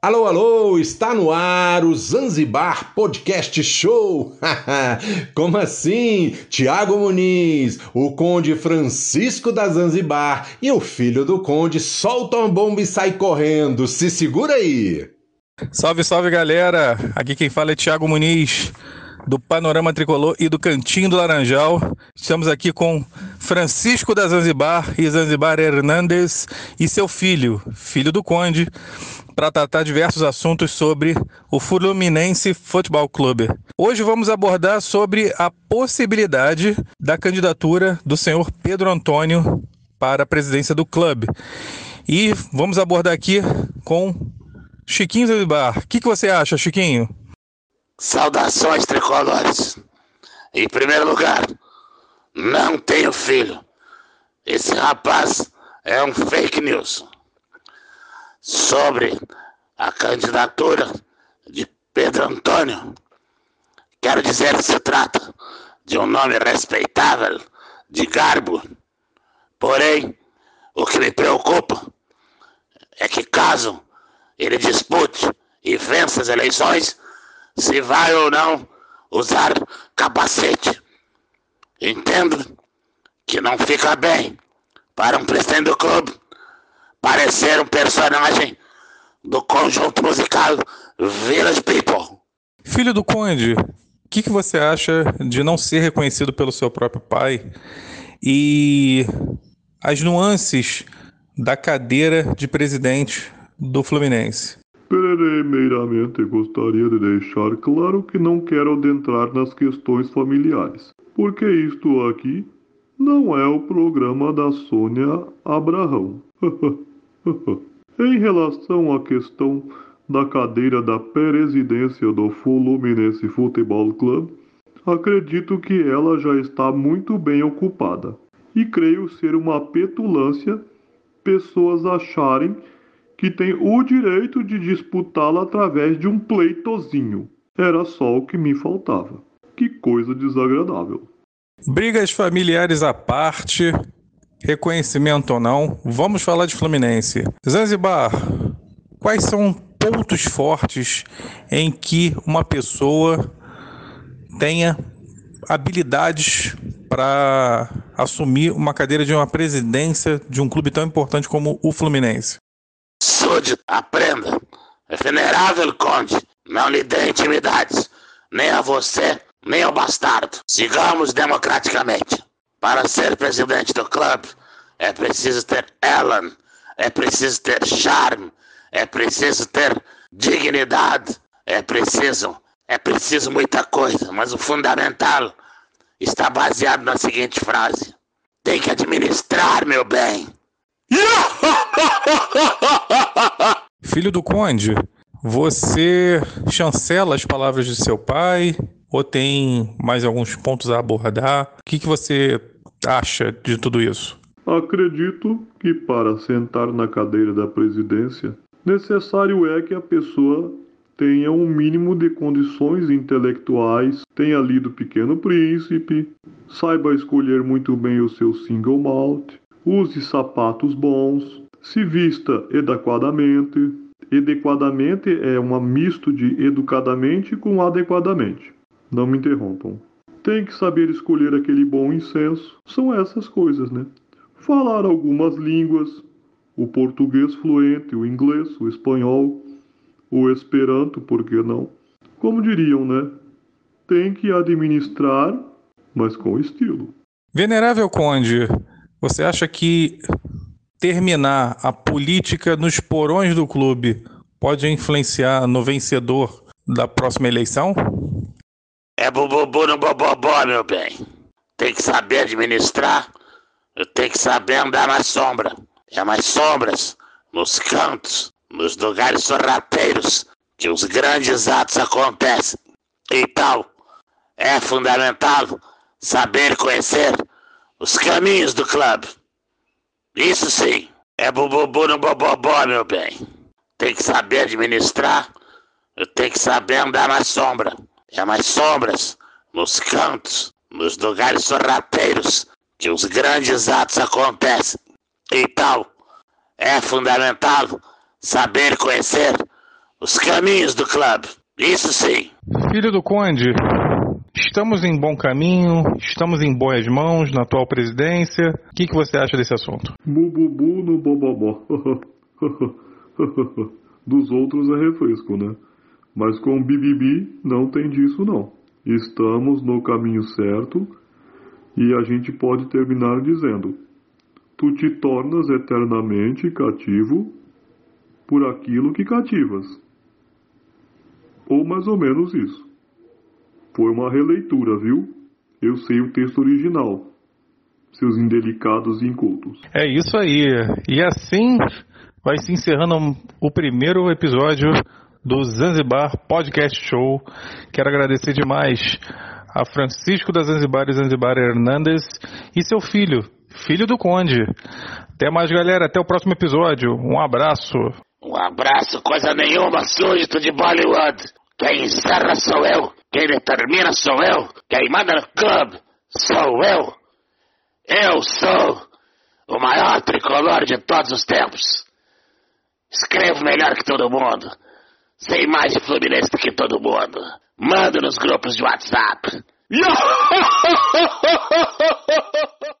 Alô, alô, está no ar o Zanzibar Podcast Show. Como assim? Thiago Muniz, o Conde Francisco da Zanzibar e o filho do Conde soltam a bomba e sai correndo. Se segura aí. Salve, salve, galera. Aqui quem fala é Thiago Muniz, do Panorama Tricolor e do Cantinho do Laranjal. Estamos aqui com Francisco da Zanzibar e Zanzibar Hernandes e seu filho, filho do Conde, para tratar diversos assuntos sobre o Fluminense Futebol Clube. Hoje vamos abordar sobre a possibilidade da candidatura do senhor Pedro Antônio para a presidência do clube. E vamos abordar aqui com Chiquinho Zanzibar. O que você acha, Chiquinho? Saudações, tricolores. Em primeiro lugar, não tenho filho. Esse rapaz é um fake news. Sobre a candidatura de Pedro Antônio, quero dizer que se trata de um nome respeitável, de garbo. Porém, o que me preocupa é que, caso ele dispute e vença as eleições, se vai ou não usar capacete. Entendo que não fica bem para um presidente do clube parecer um personagem do conjunto musical Village People. Filho do Conde, o que você acha de não ser reconhecido pelo seu próprio pai e as nuances da cadeira de presidente do Fluminense? Primeiramente, gostaria de deixar claro que não quero adentrar nas questões familiares, porque isto aqui não é o programa da Sônia Abrão. Em relação à questão da cadeira da presidência do Fluminense Futebol Clube, acredito que ela já está muito bem ocupada, e creio ser uma petulância pessoas acharem que tem o direito de disputá-la através de um pleitozinho. Era só o que me faltava. Que coisa desagradável. Brigas familiares à parte, reconhecimento ou não, vamos falar de Fluminense. Zanzibar, quais são pontos fortes em que uma pessoa tenha habilidades para assumir uma cadeira de uma presidência de um clube tão importante como o Fluminense? Súdito, aprenda, venerável Conde, não lhe dê intimidades, nem a você, nem ao bastardo. Sigamos democraticamente. Para ser presidente do clube, é preciso ter elan, é preciso ter charme, é preciso ter dignidade, é preciso muita coisa, mas o fundamental está baseado na seguinte frase: tem que administrar, meu bem. Filho do Conde, você chancela as palavras de seu pai ou tem mais alguns pontos a abordar? O que você acha de tudo isso? Acredito que para sentar na cadeira da presidência, necessário é que a pessoa tenha um mínimo de condições intelectuais, tenha lido O Pequeno Príncipe, saiba escolher muito bem o seu single malt, use sapatos bons, se vista adequadamente. Adequadamente é um misto de educadamente com adequadamente. Não me interrompam. Tem que saber escolher aquele bom incenso. São essas coisas, né? Falar algumas línguas. O português fluente, o inglês, o espanhol, o esperanto, por que não? Como diriam, né? Tem que administrar, mas com estilo. Venerável Conde, você acha que terminar a política nos porões do clube pode influenciar no vencedor da próxima eleição? É bobobo no bobobó, meu bem. Tem que saber administrar, tem que saber andar na sombra. É nas sombras, nos cantos, nos lugares sorrateiros que os grandes atos acontecem. Então, é fundamental saber conhecer os caminhos do clube. Isso sim, é bobobo no bobobó, meu bem. Tem que saber administrar, tem que saber andar na sombra. É nas sombras, nos cantos, nos lugares sorrateiros que os grandes atos acontecem. Então, é fundamental saber conhecer os caminhos do clube. Isso sim. Filho do Conde, estamos em bom caminho, estamos em boas mãos na atual presidência. O que você acha desse assunto? Bububu no bobobó. Dos outros é refresco, né? Mas com o BBB não tem disso, não. Estamos no caminho certo e a gente pode terminar dizendo: tu te tornas eternamente cativo por aquilo que cativas. Ou mais ou menos isso. Foi uma releitura, viu? Eu sei o texto original, seus indelicados e incultos. É isso aí. E assim vai se encerrando o primeiro episódio do Zanzibar Podcast Show. Quero agradecer demais a Francisco da Zanzibar e Zanzibar Hernandes e seu filho, filho do Conde. Até mais, galera. Até o próximo episódio. Um abraço. Um abraço, coisa nenhuma, sujeito de Bollywood. Quem encerra sou eu. Quem determina sou eu. Quem manda no clube sou eu. Eu sou o maior tricolor de todos os tempos. Escrevo melhor que todo mundo. Sei mais de Fluminense do que todo mundo. Mando nos grupos de WhatsApp.